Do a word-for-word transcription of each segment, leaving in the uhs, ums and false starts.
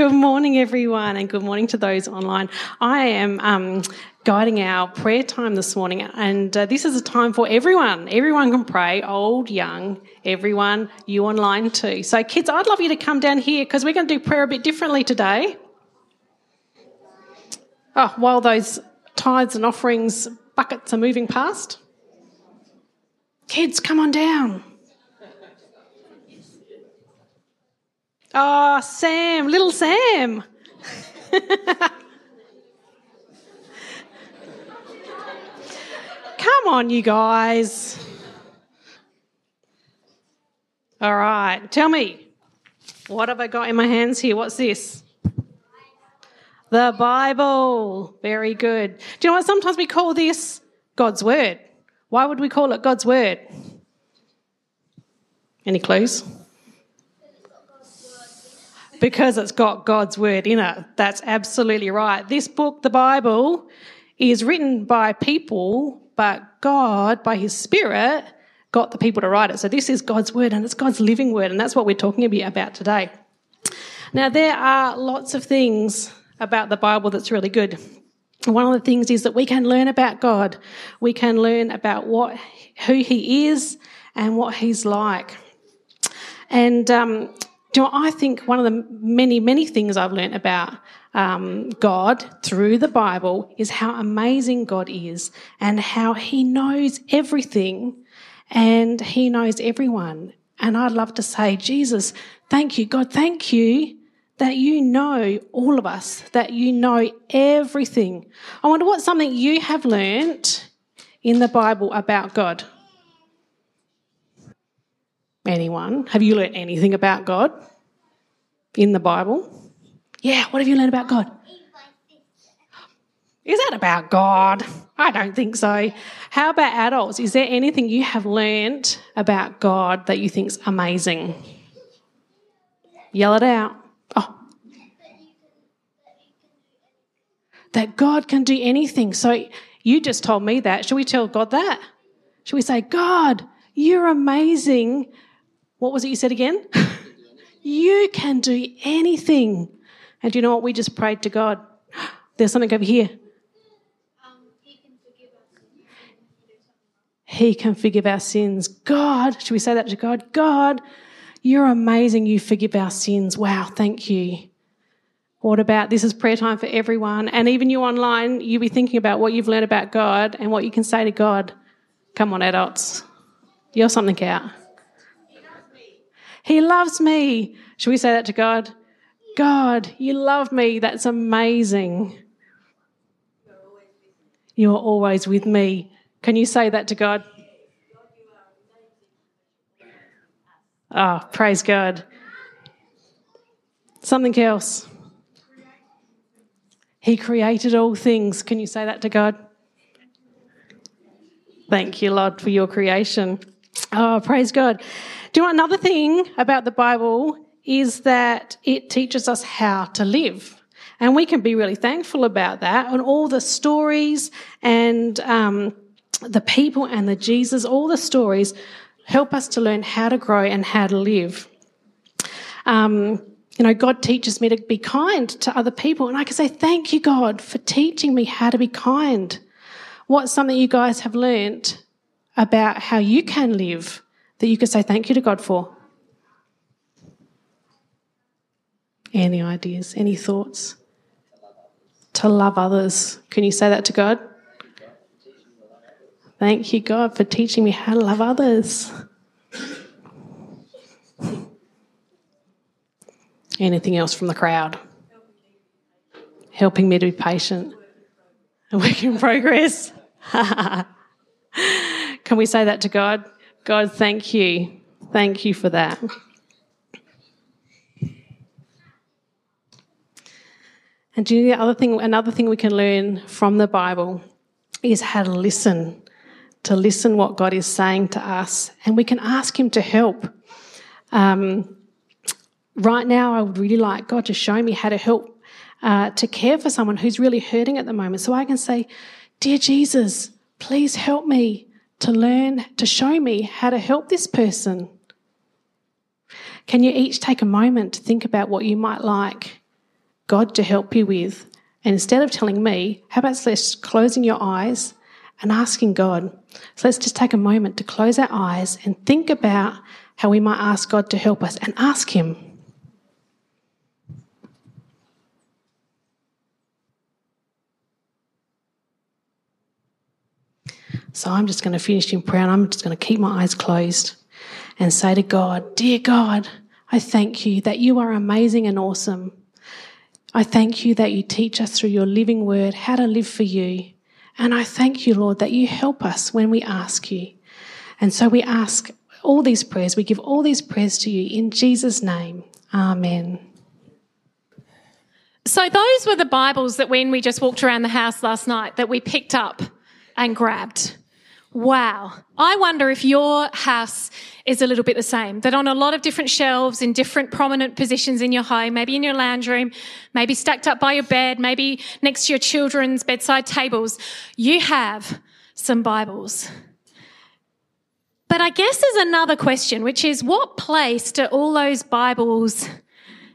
Good morning, everyone, and good morning to those online. I am um, guiding our prayer time this morning, and uh, this is a time for everyone. Everyone can pray, old, young, everyone, you online too. So, kids, I'd love you to come down here because we're going to do prayer a bit differently today. Oh, while those tithes and offerings buckets are moving past, kids, come on down. Oh, Sam, little Sam. Come on, you guys. All right, tell me, what have I got in my hands here? What's this? The Bible. Very good. Do you know what? Sometimes we call this God's Word. Why would we call it God's Word? Any clues? Because it's got God's word in it. That's absolutely right. This book, the Bible, is written by people, but God, by his Spirit, got the people to write it. So this is God's word, and it's God's living word, and that's what we're talking about today. Now, there are lots of things about the Bible that's really good. One of the things is that we can learn about God. We can learn about what who he is and what he's like. And um Do you know, I think one of the many, many things I've learnt about um, God through the Bible is how amazing God is and how he knows everything and he knows everyone. And I'd love to say, Jesus, thank you, God, thank you that you know all of us, that you know everything. I wonder what something you have learnt in the Bible about God. Anyone? Have you learnt anything about God in the Bible? Yeah, what have you learnt about God? Is that about God? I don't think so. How about adults? Is there anything you have learnt about God that you think's amazing? Yell it out. Oh. That God can do anything. So you just told me that. Should we tell God that? Should we say, God, you're amazing. What was it you said again? You can do anything. And do you know what? We just prayed to God. There's something over here. Um, he can forgive our sins. He can forgive our sins. God, should we say that to God? God, you're amazing. You forgive our sins. Wow, thank you. What about, this is prayer time for everyone. And even you online, you'll be thinking about what you've learned about God and what you can say to God. Come on, adults. Yell something out. He loves me. He loves me. Should we say that to God? God, you love me. That's amazing. You're always with me. You're always with me. Can you say that to God? Oh, praise God. Something else. He created all things. Can you say that to God? Thank you, Lord, for your creation. Oh, praise God. Do you know another thing about the Bible is that it teaches us how to live. And we can be really thankful about that. And all the stories and um, the people and the Jesus, all the stories help us to learn how to grow and how to live. Um, you know, God teaches me to be kind to other people. And I can say, thank you, God, for teaching me how to be kind. What's something you guys have learnt about how you can live that you could say thank you to God for? Any ideas? Any thoughts? To love others. Can you say that to God? Thank you, God, for teaching me how to love others. Anything else from the crowd? Helping me to be patient. A work in progress. Can we say that to God? God, thank you. Thank you for that. And do you know the other thing, another thing we can learn from the Bible is how to listen, to listen what God is saying to us, and we can ask him to help. Um, right now I would really like God to show me how to help uh, to care for someone who's really hurting at the moment. So I can say, dear Jesus, please help me to learn, to show me how to help this person. Can you each take a moment to think about what you might like God to help you with. And instead of telling me, how about let's closing your eyes and asking God. So let's just take a moment to close our eyes and think about how we might ask God to help us and ask him. So I'm just going to finish in prayer, and I'm just going to keep my eyes closed and say to God, dear God, I thank you that you are amazing and awesome. I thank you that you teach us through your living word how to live for you. And I thank you, Lord, that you help us when we ask you. And so we ask all these prayers. We give all these prayers to you in Jesus' name. Amen. So those were the Bibles that when we just walked around the house last night that we picked up and grabbed. Wow. I wonder if your house is a little bit the same, that on a lot of different shelves in different prominent positions in your home, maybe in your lounge room, maybe stacked up by your bed, maybe next to your children's bedside tables, you have some Bibles. But I guess there's another question, which is what place do all those Bibles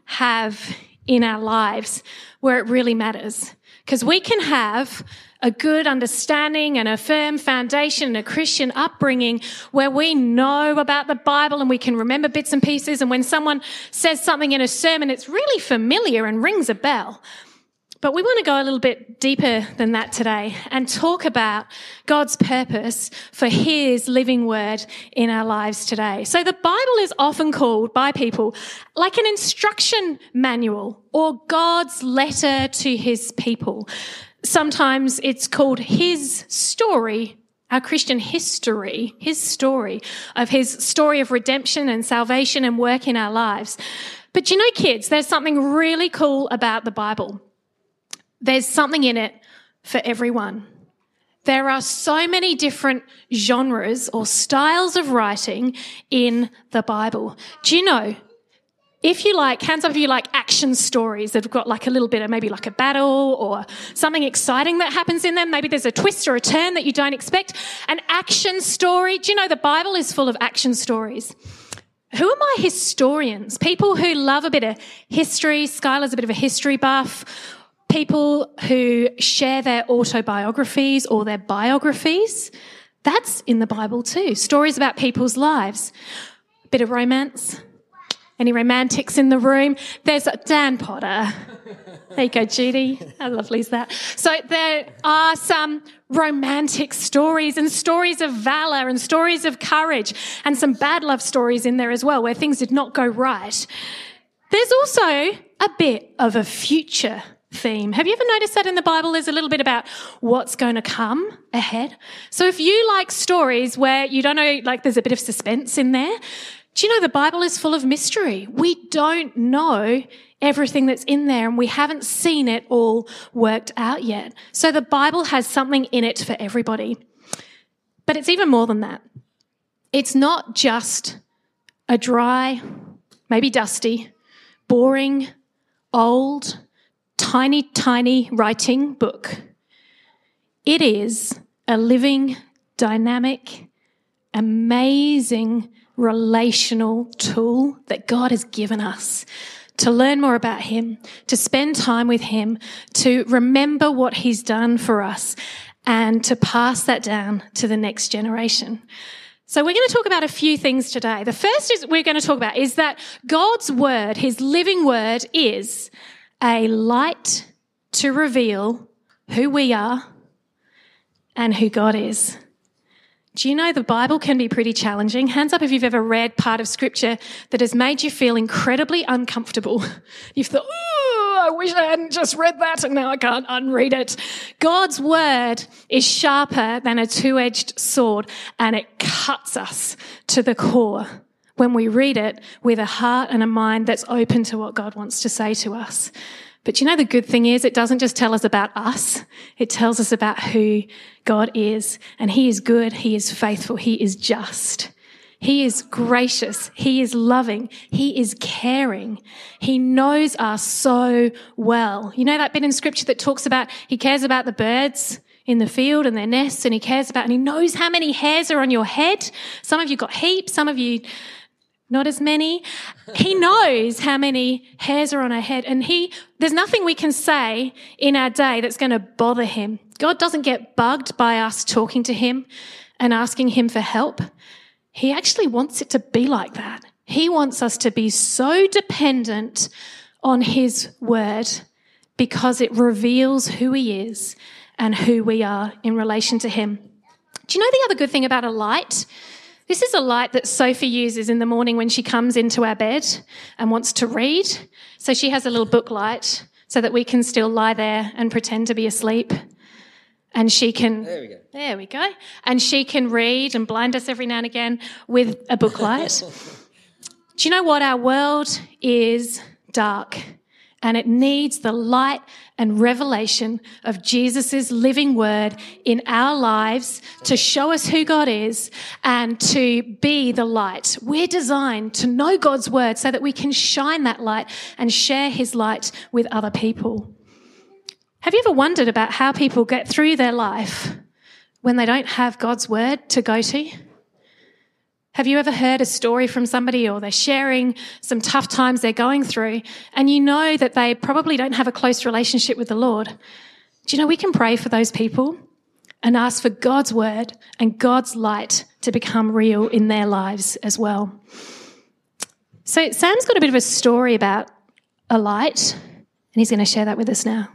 have in our lives where it really matters? Because we can have a good understanding and a firm foundation and a Christian upbringing where we know about the Bible and we can remember bits and pieces, and when someone says something in a sermon, it's really familiar and rings a bell. But we want to go a little bit deeper than that today and talk about God's purpose for his living word in our lives today. So the Bible is often called by people like an instruction manual or God's letter to his people. Sometimes it's called his story, our Christian history, his story of his story of redemption and salvation and work in our lives. But you know, kids, there's something really cool about the Bible. There's something in it for everyone. There are so many different genres or styles of writing in the Bible. Do you know? If you like, hands up if you like action stories that have got like a little bit of maybe like a battle or something exciting that happens in them. Maybe there's a twist or a turn that you don't expect. An action story. Do you know the Bible is full of action stories? Who are my historians? People who love a bit of history. Skylar's a bit of a history buff. People who share their autobiographies or their biographies. That's in the Bible too. Stories about people's lives. A bit of romance. Any romantics in the room? There's a Dan Potter. There you go, Judy. How lovely is that? So there are some romantic stories and stories of valour and stories of courage and some bad love stories in there as well where things did not go right. There's also a bit of a future theme. Have you ever noticed that in the Bible there's a little bit about what's going to come ahead? So if you like stories where you don't know, like there's a bit of suspense in there, do you know the Bible is full of mystery? We don't know everything that's in there and we haven't seen it all worked out yet. So the Bible has something in it for everybody. But it's even more than that. It's not just a dry, maybe dusty, boring, old, tiny, tiny writing book. It is a living, dynamic, amazing relational tool that God has given us to learn more about him, to spend time with him, to remember what he's done for us and to pass that down to the next generation. So we're going to talk about a few things today. The first is we're going to talk about is that God's word, his living word, is a light to reveal who we are and who God is. Do you know the Bible can be pretty challenging? Hands up if you've ever read part of scripture that has made you feel incredibly uncomfortable. You've thought, oh, I wish I hadn't just read that and now I can't unread it. God's word is sharper than a two-edged sword and it cuts us to the core when we read it with a heart and a mind that's open to what God wants to say to us. But you know, the good thing is it doesn't just tell us about us. It tells us about who God is. And he is good. He is faithful. He is just. He is gracious. He is loving. He is caring. He knows us so well. You know that bit in scripture that talks about he cares about the birds in the field and their nests, and he cares about, and he knows how many hairs are on your head. Some of you got heaps. Some of you not as many. He knows how many hairs are on our head, and he, there's nothing we can say in our day that's going to bother him. God doesn't get bugged by us talking to him and asking him for help. He actually wants it to be like that. He wants us to be so dependent on his word because it reveals who he is and who we are in relation to him. Do you know the other good thing about a light? This is a light that Sophie uses in the morning when she comes into our bed and wants to read. So she has a little book light so that we can still lie there and pretend to be asleep. And she can... There we go. There we go. And she can read and blind us every now and again with a book light. Do you know what? Our world is dark, and it needs the light and revelation of Jesus' living word in our lives to show us who God is and to be the light. We're designed to know God's word so that we can shine that light and share his light with other people. Have you ever wondered about how people get through their life when they don't have God's word to go to? Have you ever heard a story from somebody, or they're sharing some tough times they're going through, and you know that they probably don't have a close relationship with the Lord? Do you know we can pray for those people and ask for God's word and God's light to become real in their lives as well? So Sam's got a bit of a story about a light, and he's going to share that with us now.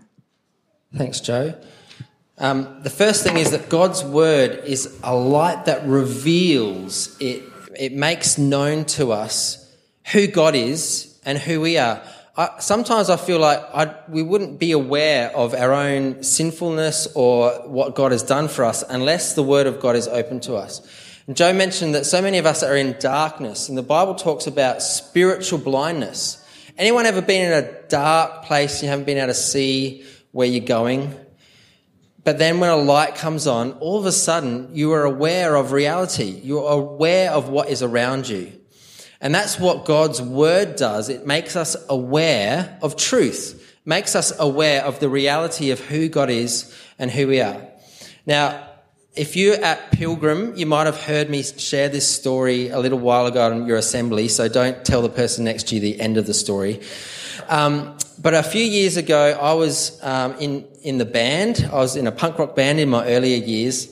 Thanks, Joe. Um, the first thing is that God's word is a light that reveals it. It makes known to us who God is and who we are. I, sometimes I feel like I, we wouldn't be aware of our own sinfulness or what God has done for us unless the word of God is open to us. And Joe mentioned that so many of us are in darkness, and the Bible talks about spiritual blindness. Anyone ever been in a dark place? You haven't been able to see where you're going? But then when a light comes on, all of a sudden you are aware of reality. You are aware of what is around you. And that's what God's word does. It makes us aware of truth, makes us aware of the reality of who God is and who we are. Now, if you're at Pilgrim, you might have heard me share this story a little while ago in your assembly, so don't tell the person next to you the end of the story. Um, but a few years ago, I was um, in, in the band. I was in a punk rock band in my earlier years,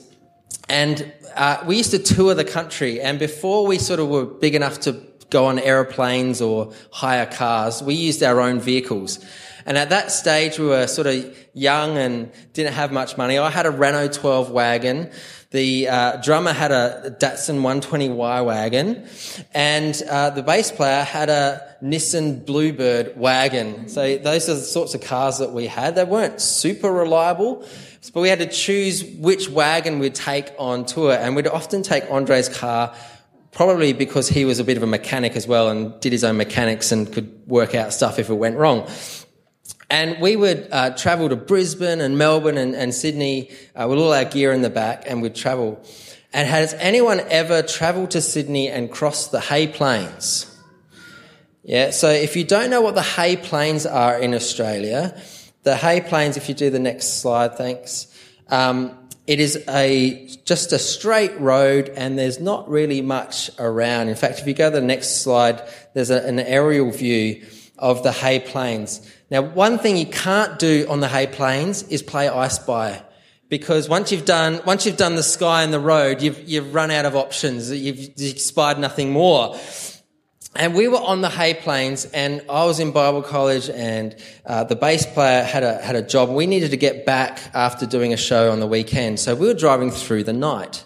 and uh, we used to tour the country, and before we sort of were big enough to go on aeroplanes or hire cars, we used our own vehicles. And at that stage, we were sort of young and didn't have much money. I had a Renault twelve wagon. The uh, drummer had a Datsun one twenty Y wagon. And uh, the bass player had a Nissan Bluebird wagon. So those are the sorts of cars that we had. They weren't super reliable, but we had to choose which wagon we'd take on tour. And we'd often take Andre's car, probably because he was a bit of a mechanic as well and did his own mechanics and could work out stuff if it went wrong. And we would uh, travel to Brisbane and Melbourne and, and Sydney uh, with all our gear in the back, and we'd travel. And has anyone ever travelled to Sydney and crossed the Hay Plains? Yeah, so if you don't know what the Hay Plains are in Australia, the Hay Plains, if you do the next slide, thanks, um, it is a just a straight road, and there's not really much around. In fact, if you go to the next slide, there's a, an aerial view of the Hay Plains. Now, one thing you can't do on the Hay Plains is play I Spy, because once you've done once you've done the sky and the road, you've you've run out of options. You've, you've spied nothing more. And we were on the Hay Plains, and I was in Bible college, and uh, the bass player had a had a job. We needed to get back after doing a show on the weekend, so we were driving through the night,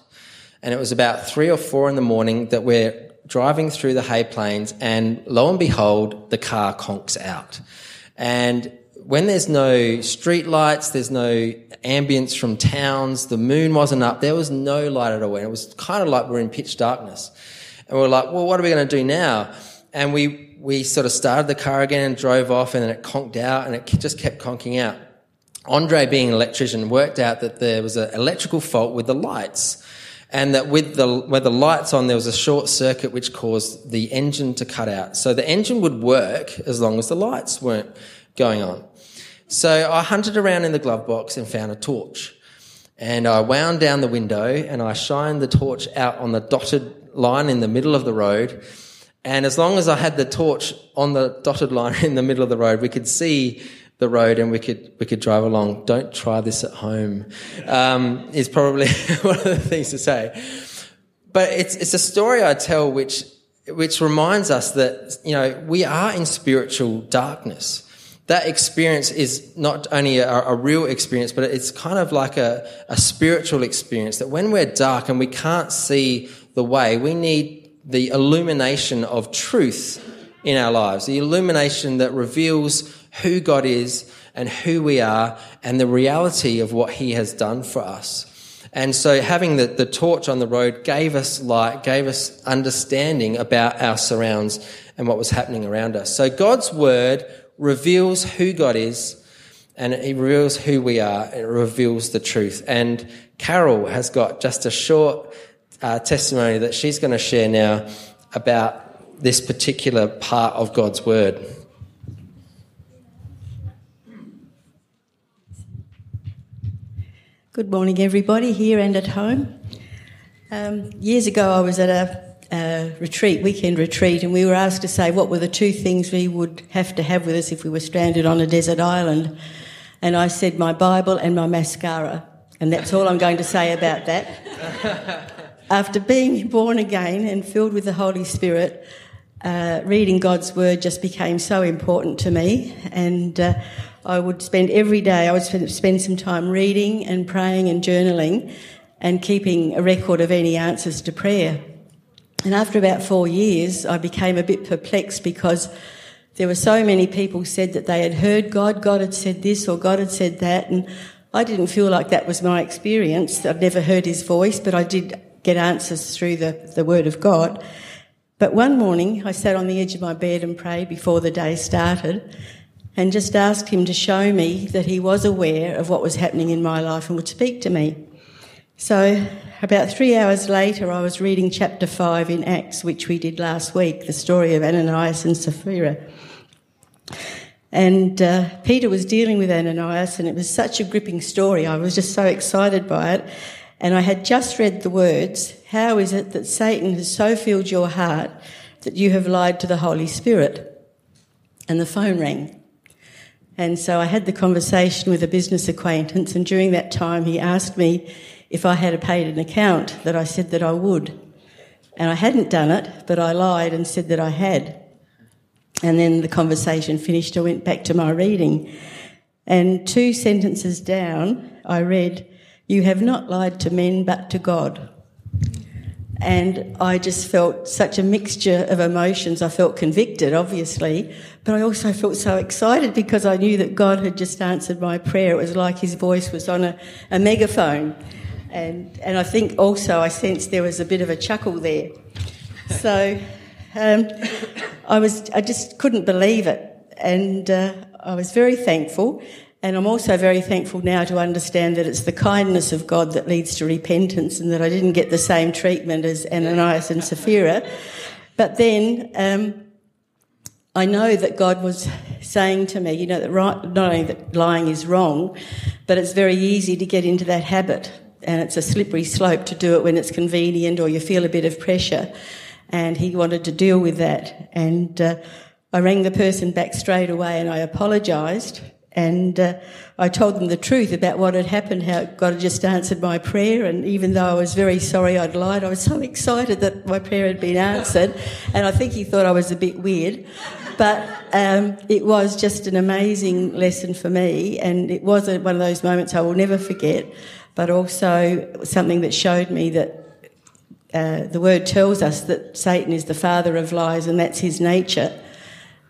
and it was about three or four in the morning that we're driving through the Hay Plains, and lo and behold, the car conks out. And when there's no street lights, there's no ambience from towns, the moon wasn't up, there was no light at all. And it was kind of like we're in pitch darkness. And we were like, well, what are we going to do now? And we, we sort of started the car again and drove off, and then it conked out, and it just kept conking out. Andre, being an electrician, worked out that there was an electrical fault with the lights, and that with the where the lights on, there was a short circuit which caused the engine to cut out. So the engine would work as long as the lights weren't going on. So I hunted around in the glove box and found a torch. And I wound down the window and I shined the torch out on the dotted line in the middle of the road. And as long as I had the torch on the dotted line in the middle of the road, we could see the road and we could we could drive along. Don't try this at home um, is probably one of the things to say. But it's it's a story I tell which which reminds us that, you know, we are in spiritual darkness. That experience is not only a, a real experience, but it's kind of like a, a spiritual experience, that when we're dark and we can't see the way, we need the illumination of truth in our lives, the illumination that reveals who God is and who we are and the reality of what he has done for us. And so having the, the torch on the road gave us light, gave us understanding about our surrounds and what was happening around us. So God's word reveals who God is, and it reveals who we are, and it reveals the truth. And Carol has got just a short uh, testimony that she's going to share now about this particular part of God's word. Good morning, everybody, here and at home. Um, years ago, I was at a Uh, retreat, weekend retreat, and we were asked to say what were the two things we would have to have with us if we were stranded on a desert island. And I said my Bible and my mascara, and that's all I'm going to say about that. After being born again and filled with the Holy Spirit, uh, reading God's Word just became so important to me, and uh, I would spend every day, I would spend some time reading and praying and journaling and keeping a record of any answers to prayer. And after about four years, I became a bit perplexed because there were so many people said that they had heard God, God had said this or God had said that, and I didn't feel like that was my experience. I've never heard his voice, but I did get answers through the, the Word of God. But one morning, I sat on the edge of my bed and prayed before the day started and just asked him to show me that he was aware of what was happening in my life and would speak to me. So about three hours later, I was reading chapter five in Acts, which we did last week, the story of Ananias and Sapphira. And uh, Peter was dealing with Ananias, and it was such a gripping story. I was just so excited by it. And I had just read the words, "How is it that Satan has so filled your heart that you have lied to the Holy Spirit?" And the phone rang. And so I had the conversation with a business acquaintance, and during that time he asked me if I had paid an account, that I said that I would. And I hadn't done it, but I lied and said that I had. And then the conversation finished, I went back to my reading. And two sentences down, I read, "You have not lied to men but to God." And I just felt such a mixture of emotions. I felt convicted, obviously, but I also felt so excited because I knew that God had just answered my prayer. It was like his voice was on a, a megaphone. And and I think also I sensed there was a bit of a chuckle there. So um, I was I just couldn't believe it, and uh, I was very thankful. And I'm also very thankful now to understand that it's the kindness of God that leads to repentance, and that I didn't get the same treatment as Ananias and Sapphira. But then um, I know that God was saying to me, you know, that right, not only that lying is wrong, but it's very easy to get into that habit. And it's a slippery slope to do it when it's convenient or you feel a bit of pressure. And he wanted to deal with that. And uh, I rang the person back straight away and I apologised. And uh, I told them the truth about what had happened, how God had just answered my prayer. And even though I was very sorry I'd lied, I was so excited that my prayer had been answered. And I think he thought I was a bit weird. But um, it was just an amazing lesson for me. And it was a, one of those moments I will never forget, but also something that showed me that uh, the Word tells us that Satan is the father of lies, and that's his nature.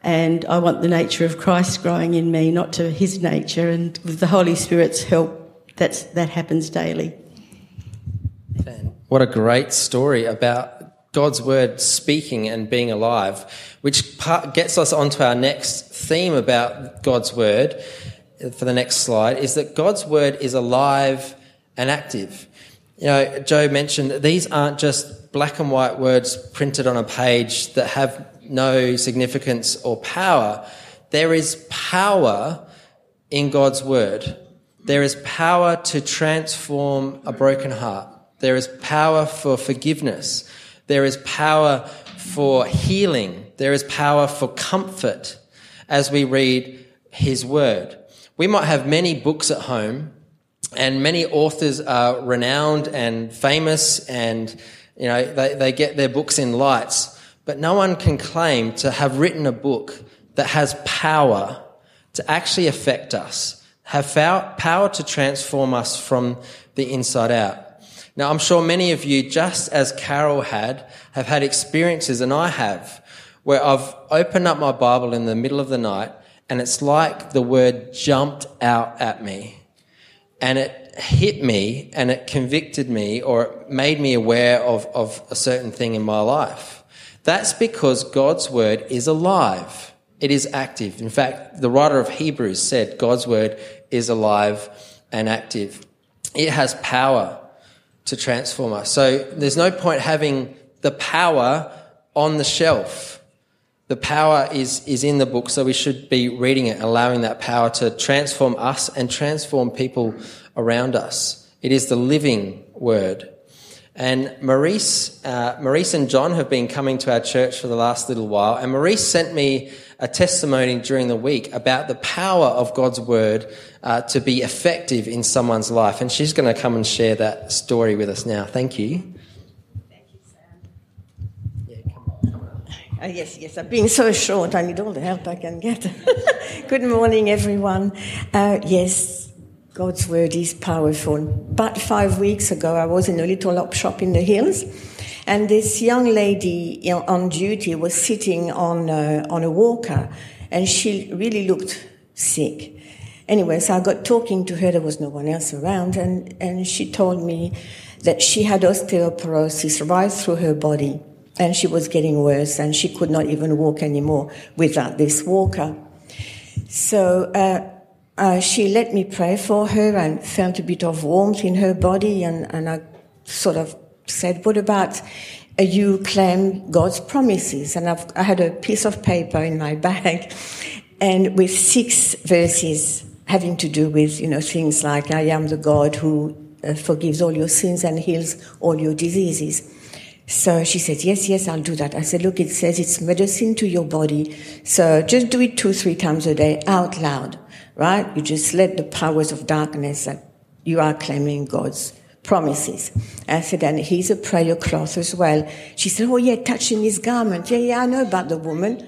And I want the nature of Christ growing in me, not to his nature. And with the Holy Spirit's help, that's, that happens daily. What a great story about God's Word speaking and being alive, which part gets us onto our next theme about God's Word for the next slide, is that God's Word is alive and active. You know, Joe mentioned that these aren't just black and white words printed on a page that have no significance or power. There is power in God's Word. There is power to transform a broken heart. There is power for forgiveness. There is power for healing. There is power for comfort as we read his word. We might have many books at home, and many authors are renowned and famous, and you know they, they get their books in lights, but no one can claim to have written a book that has power to actually affect us, have power to transform us from the inside out. Now, I'm sure many of you, just as Carol had, have had experiences, and I have, where I've opened up my Bible in the middle of the night, and it's like the word jumped out at me, and it hit me, and it convicted me, or it made me aware of, of a certain thing in my life. That's because God's word is alive. It is active. In fact, the writer of Hebrews said God's word is alive and active. It has power to transform us. So there's no point having the power on the shelf. The power is, is in the book, so we should be reading it, allowing that power to transform us and transform people around us. It is the living word. And Maurice, uh, Maurice and John have been coming to our church for the last little while, and Maurice sent me a testimony during the week about the power of God's word uh, to be effective in someone's life, and she's going to come and share that story with us now. Thank you. Uh, yes, yes, I'm being so short. I need all the help I can get. Good morning, everyone. Uh, yes, God's word is powerful. But five weeks ago, I was in a little op shop in the hills, and this young lady you know, on duty was sitting on uh, on a walker, and she really looked sick. Anyway, so I got talking to her. There was no one else around, and, and she told me that she had osteoporosis right through her body. And she was getting worse, and she could not even walk anymore without this walker. So uh, uh, she let me pray for her, and felt a bit of warmth in her body. And, and I sort of said, what about uh, you claim God's promises? And I've, I had a piece of paper in my bag, and with six verses having to do with, you know, things like, I am the God who uh, forgives all your sins and heals all your diseases. So she said, yes, yes, I'll do that. I said, look, it says it's medicine to your body. So just do it two, three times a day out loud, right? You just let the powers of darkness that you are claiming God's promises. I said, and here's a prayer cloth as well. She said, oh, yeah, touching his garment. Yeah, yeah, I know about the woman,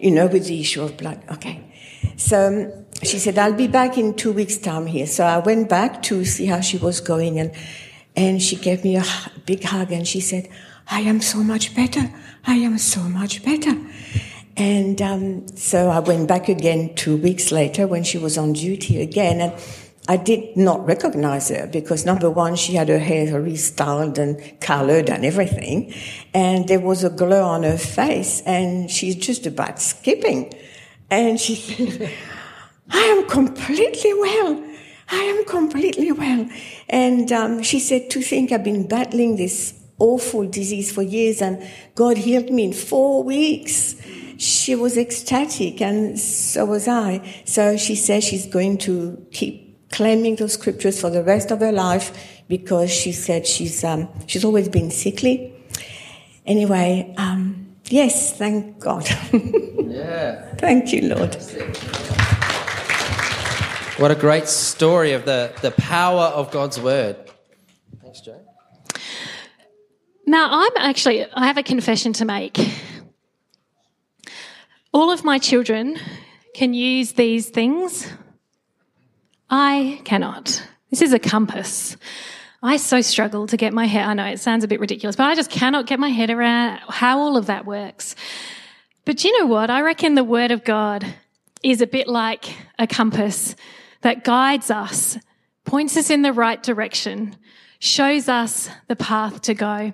you know, with the issue of blood. Okay. So um, she said, I'll be back in two weeks' time here. So I went back to see how she was going, and and she gave me a big hug, and she said, I am so much better. I am so much better. And um, so I went back again two weeks later when she was on duty again, and I did not recognize her because, number one, she had her hair restyled and colored and everything, and there was a glow on her face, and she's just about skipping. And she said, I am completely well. I am completely well. And um, she said, to think I've been battling this awful disease for years, and God healed me in four weeks. She was ecstatic, and so was I. So she says she's going to keep claiming those scriptures for the rest of her life, because she said she's um, she's always been sickly. Anyway, um, yes, thank God. Yeah. Thank you, Lord. What a great story of the, the power of God's word. Thanks, Joe. Now, I'm actually, I have a confession to make. All of my children can use these things. I cannot. This is a compass. I so struggle to get my head, I know it sounds a bit ridiculous, but I just cannot get my head around how all of that works. But you know what? I reckon the Word of God is a bit like a compass that guides us, points us in the right direction, shows us the path to go.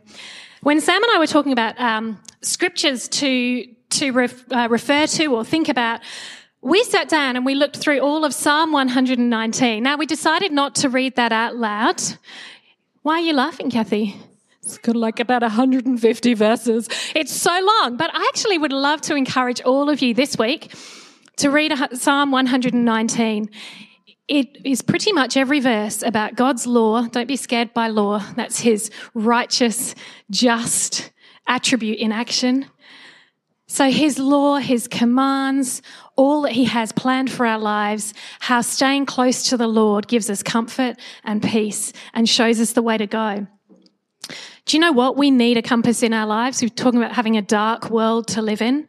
When Sam and I were talking about um, scriptures to to ref, uh, refer to or think about, we sat down and we looked through all of Psalm one nineteen. Now, we decided not to read that out loud. Why are you laughing, Kathy? It's got like about one hundred fifty verses. It's so long. But I actually would love to encourage all of you this week to read Psalm one nineteen. It is pretty much every verse about God's law. Don't be scared by law. That's his righteous, just attribute in action. So his law, his commands, all that he has planned for our lives, how staying close to the Lord gives us comfort and peace and shows us the way to go. Do you know what? We need a compass in our lives. We're talking about having a dark world to live in.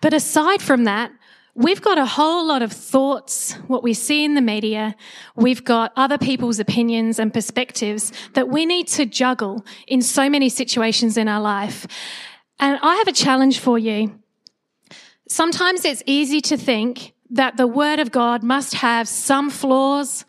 But aside from that, we've got a whole lot of thoughts, what we see in the media. We've got other people's opinions and perspectives that we need to juggle in so many situations in our life. And I have a challenge for you. Sometimes it's easy to think that the Word of God must have some flaws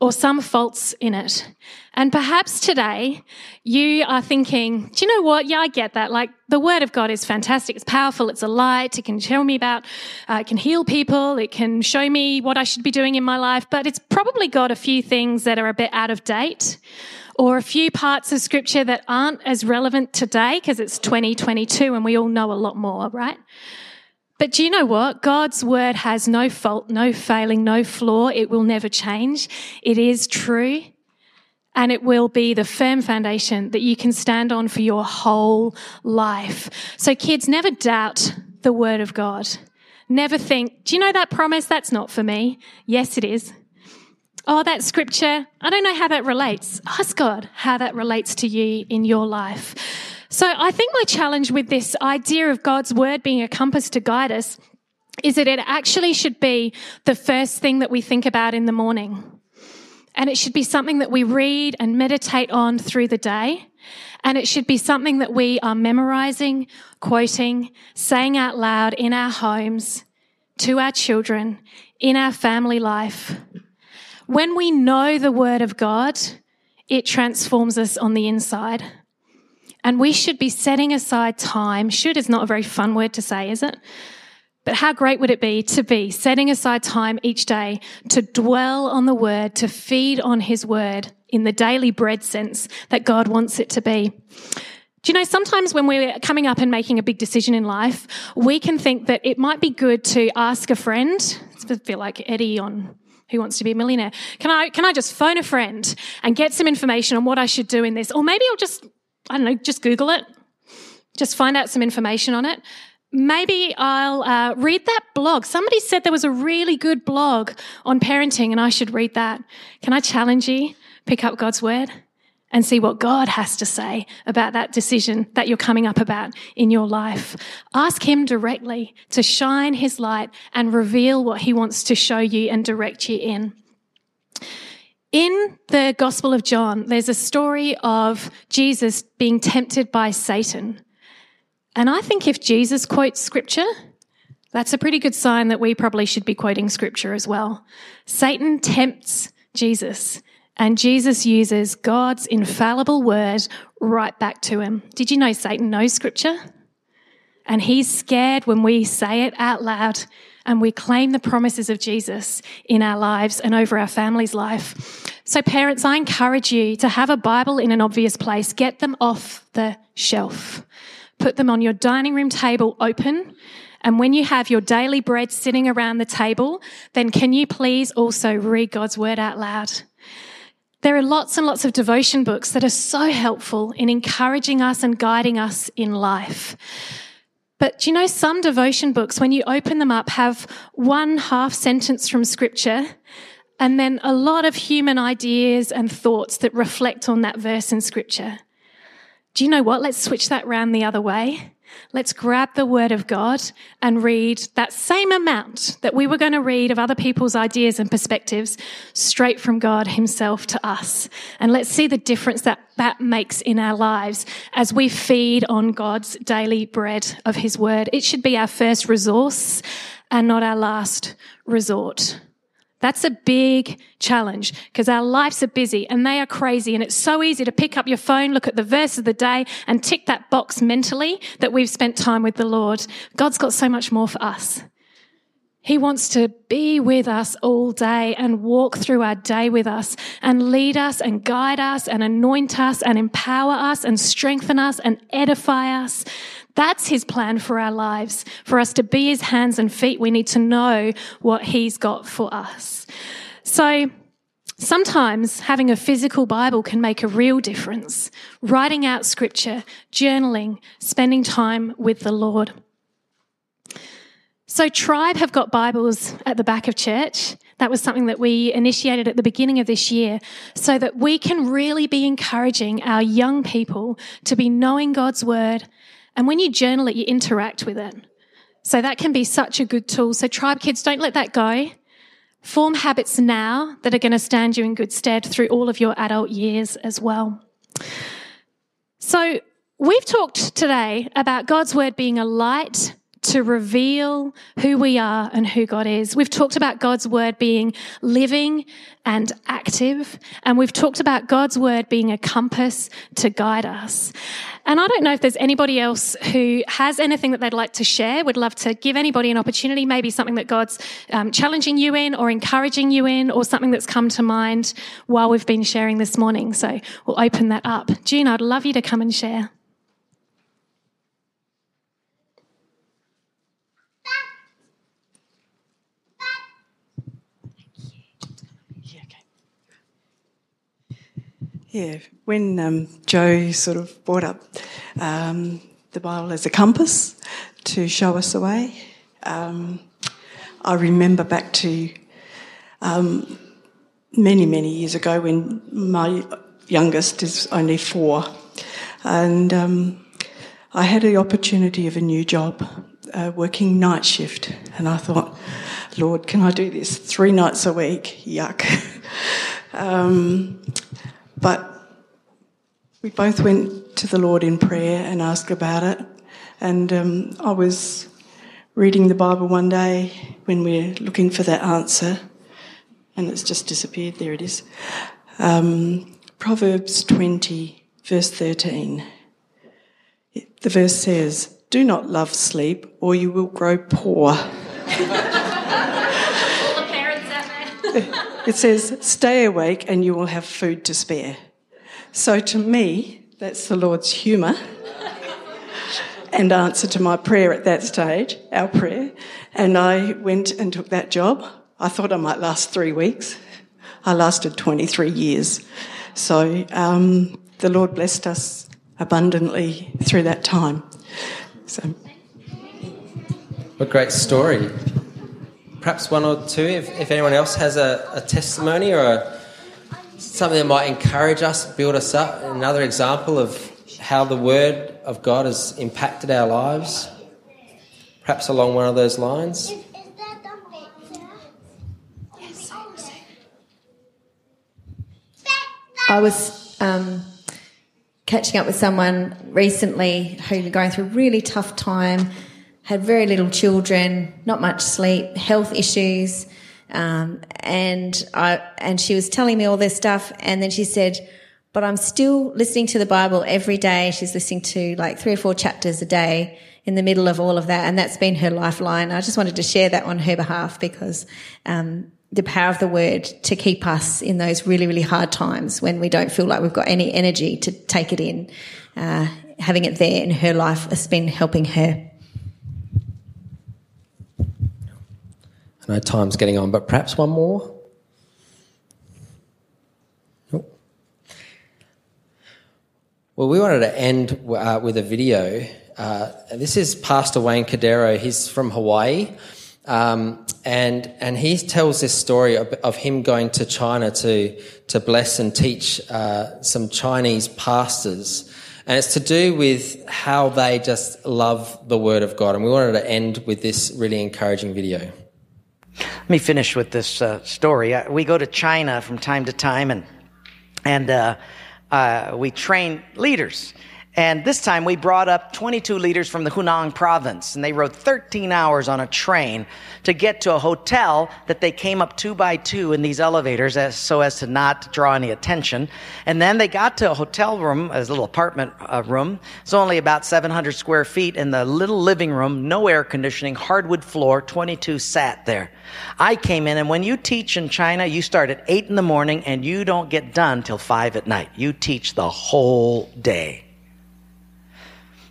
or some faults in it. And perhaps today you are thinking, do you know what? Yeah, I get that. Like, the Word of God is fantastic. It's powerful. It's a light. It can tell me about, uh, it can heal people. It can show me what I should be doing in my life. But it's probably got a few things that are a bit out of date, or a few parts of Scripture that aren't as relevant today because it's twenty twenty-two and we all know a lot more, right? But do you know what? God's Word has no fault, no failing, no flaw. It will never change. It is true, and it will be the firm foundation that you can stand on for your whole life. So kids, never doubt the Word of God. Never think, do you know that promise? That's not for me. Yes, it is. Oh, that scripture, I don't know how that relates. Ask God how that relates to you in your life. So I think my challenge with this idea of God's Word being a compass to guide us is that it actually should be the first thing that we think about in the morning. And it should be something that we read and meditate on through the day. And it should be something that we are memorizing, quoting, saying out loud in our homes, to our children, in our family life. When we know the Word of God, it transforms us on the inside. And we should be setting aside time. Should is not a very fun word to say, is it? But how great would it be to be setting aside time each day to dwell on the Word, to feed on His Word in the daily bread sense that God wants it to be. Do you know, sometimes when we're coming up and making a big decision in life, we can think that it might be good to ask a friend. I feel like Eddie on Who Wants to Be a Millionaire. Can I, can I just phone a friend and get some information on what I should do in this? Or maybe I'll just... I don't know, just Google it. Just find out some information on it. Maybe I'll uh, read that blog. Somebody said there was a really good blog on parenting and I should read that. Can I challenge you? Pick up God's Word and see what God has to say about that decision that you're coming up about in your life. Ask Him directly to shine His light and reveal what He wants to show you and direct you in. In the Gospel of John, there's a story of Jesus being tempted by Satan. And I think if Jesus quotes Scripture, that's a pretty good sign that we probably should be quoting Scripture as well. Satan tempts Jesus, and Jesus uses God's infallible Word right back to him. Did you know Satan knows Scripture? And he's scared when we say it out loud and we claim the promises of Jesus in our lives and over our family's life. So parents, I encourage you to have a Bible in an obvious place. Get them off the shelf. Put them on your dining room table open. And when you have your daily bread sitting around the table, then can you please also read God's Word out loud? There are lots and lots of devotion books that are so helpful in encouraging us and guiding us in life. But do you know some devotion books, when you open them up, have one half sentence from Scripture and then a lot of human ideas and thoughts that reflect on that verse in Scripture? Do you know what? Let's switch that round the other way. Let's grab the Word of God and read that same amount that we were going to read of other people's ideas and perspectives straight from God Himself to us. And let's see the difference that that makes in our lives as we feed on God's daily bread of His Word. It should be our first resource and not our last resort. That's a big challenge because our lives are busy and they are crazy, and it's so easy to pick up your phone, look at the verse of the day and tick that box mentally that we've spent time with the Lord. God's got so much more for us. He wants to be with us all day and walk through our day with us and lead us and guide us and anoint us and empower us and strengthen us and edify us. That's His plan for our lives. For us to be His hands and feet, we need to know what He's got for us. So sometimes having a physical Bible can make a real difference. Writing out Scripture, journaling, spending time with the Lord. So Tribe have got Bibles at the back of church. That was something that we initiated at the beginning of this year so that we can really be encouraging our young people to be knowing God's word. And when you journal it, you interact with it. So that can be such a good tool. So Tribe kids, don't let that go. Form habits now that are going to stand you in good stead through all of your adult years as well. So we've talked today about God's word being a light to reveal who we are and who God is. We've talked about God's word being living and active, and we've talked about God's word being a compass to guide us. And I don't know if there's anybody else who has anything that they'd like to share. We'd love to give anybody an opportunity, maybe something that God's um, challenging you in or encouraging you in, or something that's come to mind while we've been sharing this morning. So we'll open that up. Jean, I'd love you to come and share. Yeah, when um, Joe sort of brought up um, the Bible as a compass to show us the way, um, I remember back to um, many, many years ago when my youngest is only four, and um, I had the opportunity of a new job, uh, working night shift, and I thought, Lord, can I do this three nights a week? Yuck. um But we both went to the Lord in prayer and asked about it. And um, I was reading the Bible one day when we're looking for that answer, and it's just disappeared. There it is. Um, Proverbs twenty, verse thirteen. The verse says, "Do not love sleep, or you will grow poor." All the parents out there. It says, "Stay awake and you will have food to spare." So to me, that's the Lord's humour and answer to my prayer at that stage, our prayer. And I went and took that job. I thought I might last three weeks. I lasted twenty-three years. So um, the Lord blessed us abundantly through that time. So, what a great story. Perhaps one or two, if, if anyone else has a, a testimony or a, something that might encourage us, build us up, another example of how the Word of God has impacted our lives, perhaps along one of those lines. Is, is that the picture? Yes. I was um, catching up with someone recently who was going through a really tough time, had very little children, not much sleep, health issues, um, and I and she was telling me all this stuff, and then she said, "But I'm still listening to the Bible every day." She's listening to like three or four chapters a day in the middle of all of that, and that's been her lifeline. I just wanted to share that on her behalf because um, the power of the Word to keep us in those really, really hard times when we don't feel like we've got any energy to take it in. Uh, having it there in her life has been helping her. I know time's getting on, but perhaps one more? Nope. Well, we wanted to end uh, with a video. Uh, this is Pastor Wayne Cadero. He's from Hawaii, um, and and he tells this story of, of him going to China to, to bless and teach uh, some Chinese pastors. And it's to do with how they just love the Word of God. And we wanted to end with this really encouraging video. Let me finish with this uh, story. Uh, we go to China from time to time, and and uh, uh, we train leaders. And this time we brought up twenty-two leaders from the Hunan province, and they rode thirteen hours on a train to get to a hotel that they came up two by two in these elevators as, so as to not draw any attention. And then they got to a hotel room, a little apartment uh, room. It's only about seven hundred square feet in the little living room, no air conditioning, hardwood floor, twenty-two sat there. I came in, and when you teach in China, you start at eight in the morning and you don't get done till five at night. You teach the whole day.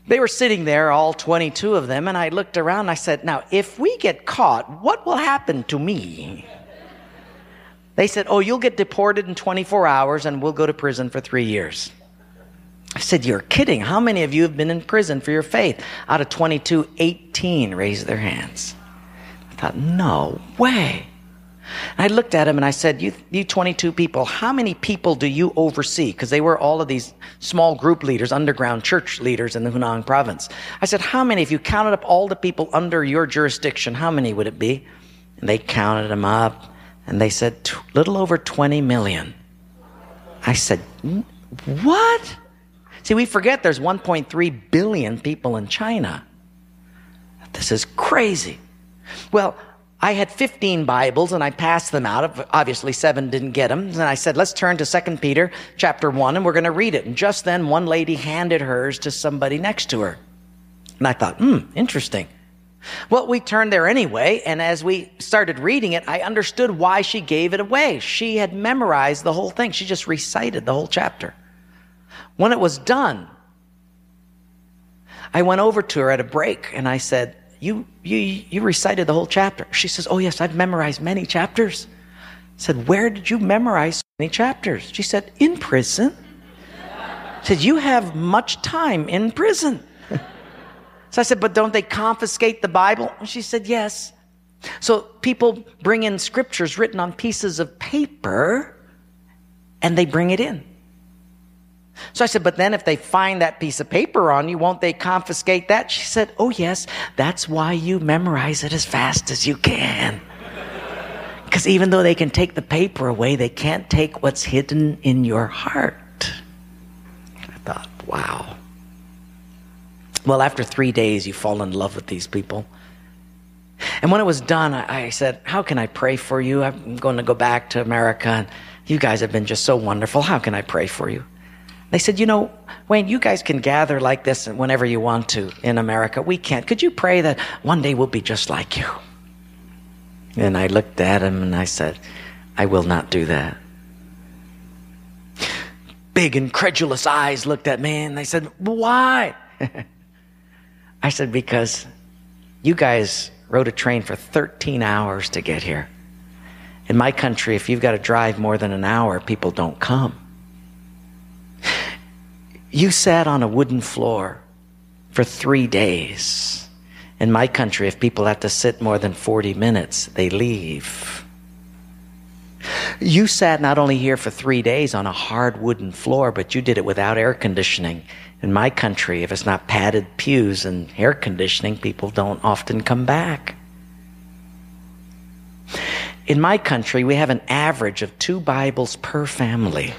They were sitting there, all twenty-two of them, and I looked around and I said, "Now, if we get caught, what will happen to me?" They said, "Oh, you'll get deported in twenty-four hours and we'll go to prison for three years. I said, "You're kidding. How many of you have been in prison for your faith?" Out of twenty-two, eighteen raised their hands. I thought, no way. And I looked at him and I said, you, you twenty-two people, how many people do you oversee? Because they were all of these small group leaders, underground church leaders in the Hunan province. I said, how many, if you counted up all the people under your jurisdiction, how many would it be? And they counted them up and they said, a little over twenty million. I said, what? See, we forget there's one point three billion people in China. This is crazy. Well, I had fifteen Bibles and I passed them out. Obviously, seven didn't get them. And I said, let's turn to Second Peter chapter one and we're going to read it. And just then, one lady handed hers to somebody next to her. And I thought, hmm, interesting. Well, we turned there anyway. And as we started reading it, I understood why she gave it away. She had memorized the whole thing. She just recited the whole chapter. When it was done, I went over to her at a break and I said, You, you you recited the whole chapter. She says, oh, yes, I've memorized many chapters. I said, where did you memorize so many chapters? She said, in prison. She said, you have much time in prison. So I said, but don't they confiscate the Bible? And she said, yes. So people bring in scriptures written on pieces of paper, and they bring it in. So I said, but then if they find that piece of paper on you, won't they confiscate that? She said, oh, yes, that's why you memorize it as fast as you can. Because even though they can take the paper away, they can't take what's hidden in your heart. I thought, wow. Well, after three days, you fall in love with these people. And when it was done, I, I said, how can I pray for you? I'm going to go back to America. And you guys have been just so wonderful. How can I pray for you? They said, you know, Wayne, you guys can gather like this whenever you want to in America. We can't. Could you pray that one day we'll be just like you? And I looked at him and I said, I will not do that. Big, incredulous eyes looked at me and they said, why? I said, because you guys rode a train for thirteen hours to get here. In my country, if you've got to drive more than an hour, people don't come. You sat on a wooden floor for three days. In my country, if people have to sit more than forty minutes, they leave. You sat not only here for three days on a hard wooden floor, but you did it without air conditioning. In my country, if it's not padded pews and air conditioning, people don't often come back. In my country, we have an average of two Bibles per family.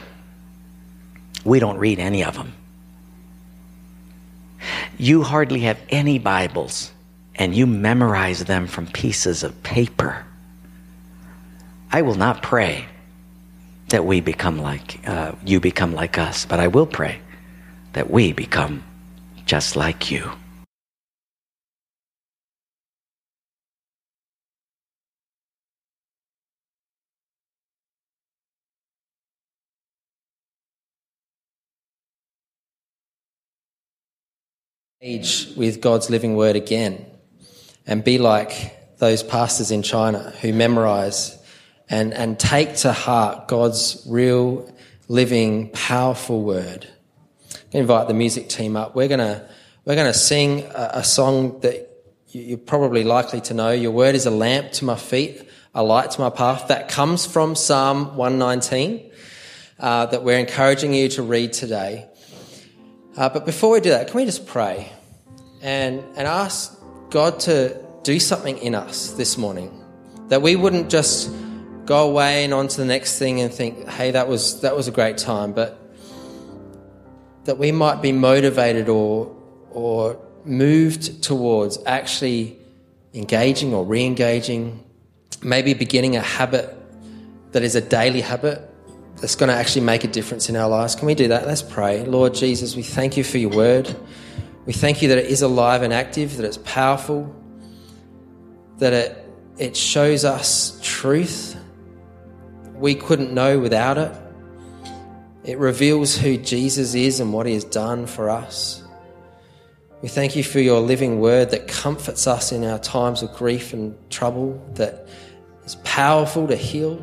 We don't read any of them. You hardly have any Bibles, and you memorize them from pieces of paper. I will not pray that we become like, uh, you become like us, but I will pray that we become just like you. With God's living word again and be like those pastors in China who memorize and, and take to heart God's real, living, powerful word. I'm going to invite the music team up. We're going to, we're going to sing a, a song that you're probably likely to know. Your word is a lamp to my feet, a light to my path. That comes from Psalm one nineteen uh, that we're encouraging you to read today. Uh, but before we do that, can we just pray and, and ask God to do something in us this morning, that we wouldn't just go away and on to the next thing and think, hey, that was that was a great time, but that we might be motivated or or moved towards actually engaging or re-engaging, maybe beginning a habit that is a daily habit that's going to actually make a difference in our lives. Can we do that? Let's pray. Lord Jesus, we thank you for your word. We thank you that it is alive and active, that it's powerful, that it it shows us truth we couldn't know without it. It reveals who Jesus is and what he has done for us. We thank you for your living word that comforts us in our times of grief and trouble, that is powerful to heal.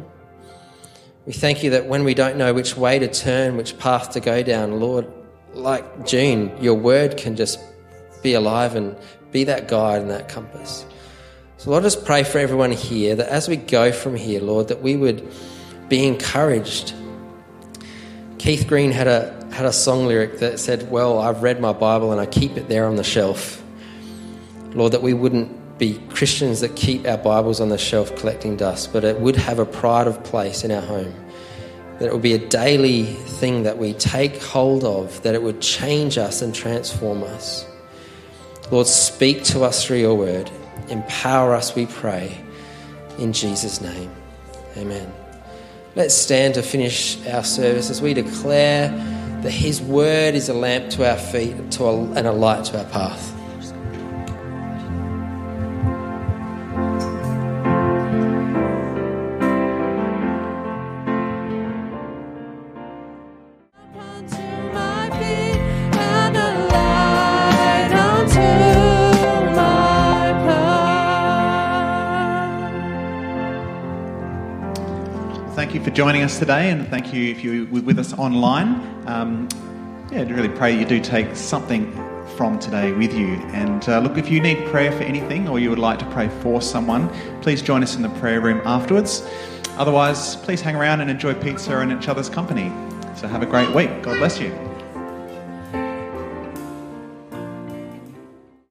We thank you that when we don't know which way to turn, which path to go down, Lord, like June, your word can just be alive and be that guide and that compass. So Lord, I just pray for everyone here that as we go from here, Lord, that we would be encouraged. Keith Green had a had a song lyric that said, well, I've read my Bible and I keep it there on the shelf. Lord, that we wouldn't be Christians that keep our Bibles on the shelf collecting dust, but it would have a pride of place in our home. That it would be a daily thing that we take hold of, that it would change us and transform us. Lord, speak to us through your word. Empower us, we pray, in Jesus' name. Amen. Let's stand to finish our service as we declare that his word is a lamp to our feet and a light to our path. Joining us today, and thank you if you were with us online. Um, yeah, I really pray you do take something from today with you. And uh, look, if you need prayer for anything or you would like to pray for someone, please join us in the prayer room afterwards. Otherwise, please hang around and enjoy pizza and each other's company. So have a great week. God bless you.